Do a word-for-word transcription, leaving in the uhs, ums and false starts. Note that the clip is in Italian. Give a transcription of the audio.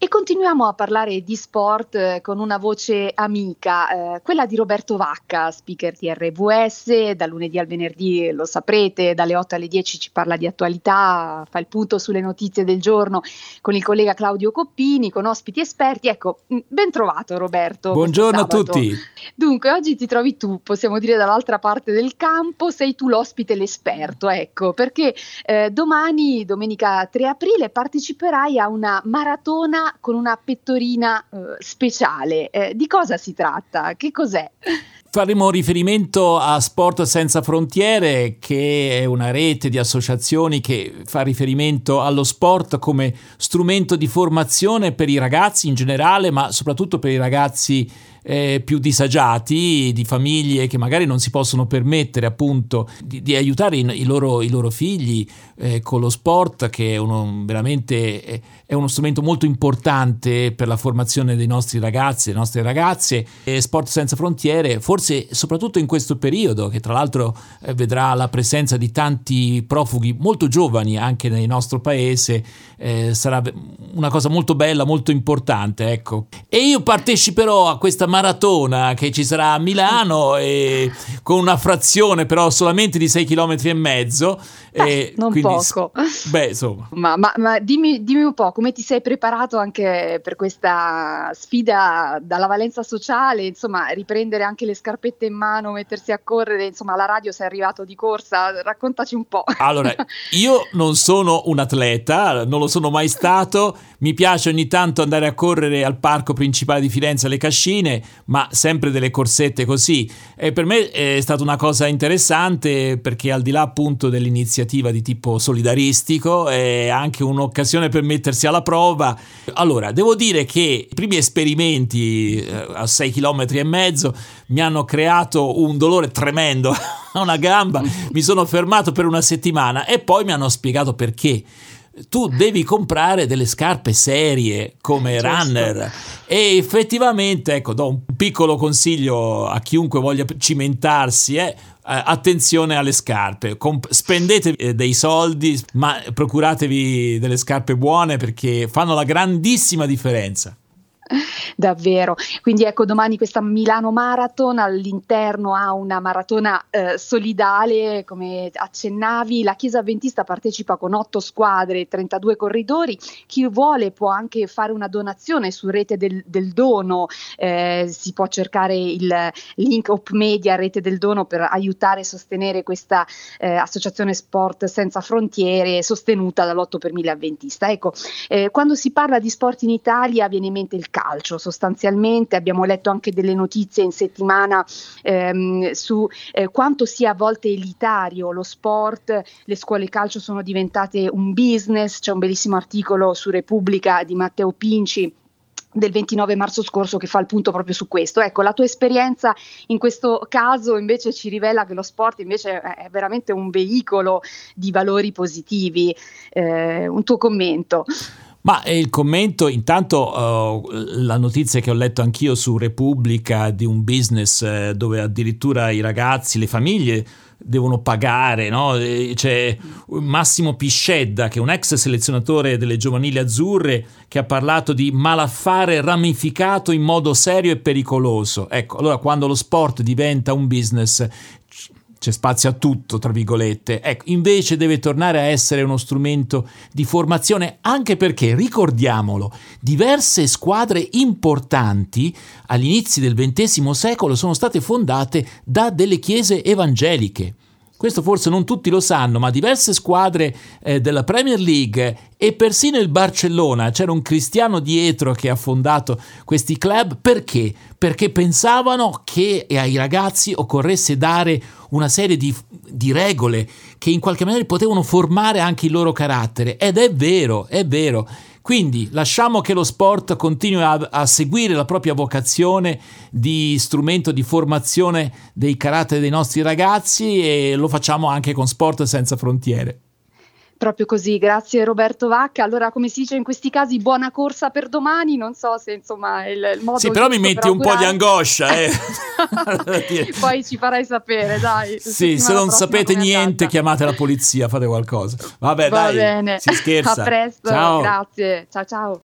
E continuiamo a parlare di sport eh, con una voce amica, eh, quella di Roberto Vacca, speaker di T R V S, da lunedì al venerdì lo saprete, dalle otto alle dieci ci parla di attualità, fa il punto sulle notizie del giorno con il collega Claudio Coppini, con ospiti esperti. Ecco, ben trovato Roberto. Buongiorno a tutti. Dunque, oggi ti trovi tu, possiamo dire dall'altra parte del campo, sei tu l'ospite, l'esperto, ecco, perché eh, domani, domenica tre aprile, parteciperai a una maratona con una pettorina eh, speciale. Eh, di cosa si tratta? Che cos'è? Faremo riferimento a Sport Senza Frontiere, che è una rete di associazioni che fa riferimento allo sport come strumento di formazione per i ragazzi in generale, ma soprattutto per i ragazzi eh, più disagiati, di famiglie che magari non si possono permettere appunto di, di aiutare i, i, loro, i loro figli eh, con lo sport, che è uno, veramente è uno strumento molto importante per la formazione dei nostri ragazzi, delle nostre ragazze. E Sport Senza Frontiere, forse soprattutto in questo periodo, che tra l'altro vedrà la presenza di tanti profughi molto giovani anche nel nostro paese, eh, sarà una cosa molto bella, molto importante, ecco. E io parteciperò a questa maratona che ci sarà a Milano, e con una frazione però solamente di sei chilometri e mezzo. Eh, non quindi, poco. Beh, insomma. Ma, ma, ma dimmi, dimmi un po' come ti sei preparato anche per questa sfida dalla valenza sociale, insomma, riprendere anche le scarpette in mano, mettersi a correre, insomma, alla radio sei arrivato di corsa, raccontaci un po'. Allora, io non sono un atleta, non lo sono mai stato, mi piace ogni tanto andare a correre al parco principale di Firenze, alle Cascine, ma sempre delle corsette così, e per me è stata una cosa interessante, perché al di là appunto dell'iniziativa di tipo solidaristico è anche un'occasione per mettersi alla prova. Allora, devo dire che i primi esperimenti eh, a sei chilometri e mezzo mi hanno creato un dolore tremendo a una gamba, mi sono fermato per una settimana e poi mi hanno spiegato perché. Tu devi comprare delle scarpe serie come runner, e effettivamente, ecco, do un piccolo consiglio a chiunque voglia cimentarsi, eh. Attenzione alle scarpe, Comp- spendete dei soldi, ma procuratevi delle scarpe buone, perché fanno la grandissima differenza. Davvero, quindi ecco, domani questa Milano Marathon, all'interno ha una maratona eh, solidale, come accennavi. La Chiesa Avventista partecipa con otto squadre e trentadue corridori. Chi vuole può anche fare una donazione su Rete del, del Dono, eh, si può cercare il link Op Media Rete del Dono per aiutare e sostenere questa eh, associazione Sport Senza Frontiere, sostenuta dall'otto per mille Avventista. Ecco, eh, quando si parla di sport in Italia viene in mente il calcio sostanzialmente, abbiamo letto anche delle notizie in settimana ehm, su eh, quanto sia a volte elitario lo sport, le scuole calcio sono diventate un business. C'è un bellissimo articolo su Repubblica di Matteo Pinci del ventinove marzo scorso che fa il punto proprio su questo. Ecco, la tua esperienza in questo caso invece ci rivela che lo sport invece è veramente un veicolo di valori positivi, eh, un tuo commento? Ma il commento, intanto uh, la notizia che ho letto anch'io su Repubblica di un business eh, dove addirittura i ragazzi, le famiglie devono pagare, no? C'è Massimo Piscedda, che è un ex selezionatore delle giovanili azzurre, che ha parlato di malaffare ramificato in modo serio e pericoloso. Ecco, allora quando lo sport diventa un business c'è spazio a tutto, tra virgolette. Ecco, invece deve tornare a essere uno strumento di formazione, anche perché, ricordiamolo, diverse squadre importanti agli inizi del ventesimo secolo sono state fondate da delle chiese evangeliche. Questo forse non tutti lo sanno, ma diverse squadre eh, della Premier League e persino il Barcellona, c'era un cristiano dietro che ha fondato questi club. Perché? Perché pensavano che ai ragazzi occorresse dare una serie di, di regole che in qualche maniera potevano formare anche il loro carattere. Ed è vero, è vero. Quindi lasciamo che lo sport continui a, a seguire la propria vocazione di strumento di formazione dei caratteri dei nostri ragazzi, e lo facciamo anche con Sport Senza Frontiere. Proprio così, grazie Roberto Vacca. Allora, come si dice in questi casi, buona corsa per domani, non so se insomma è il, il modo. Sì, però mi metti per un po' di angoscia, eh. Poi ci farai sapere, dai. Sì, se non sapete niente chiamate la polizia, fate qualcosa. Vabbè, Va dai, bene. Si scherza. A presto, ciao. Grazie, ciao ciao.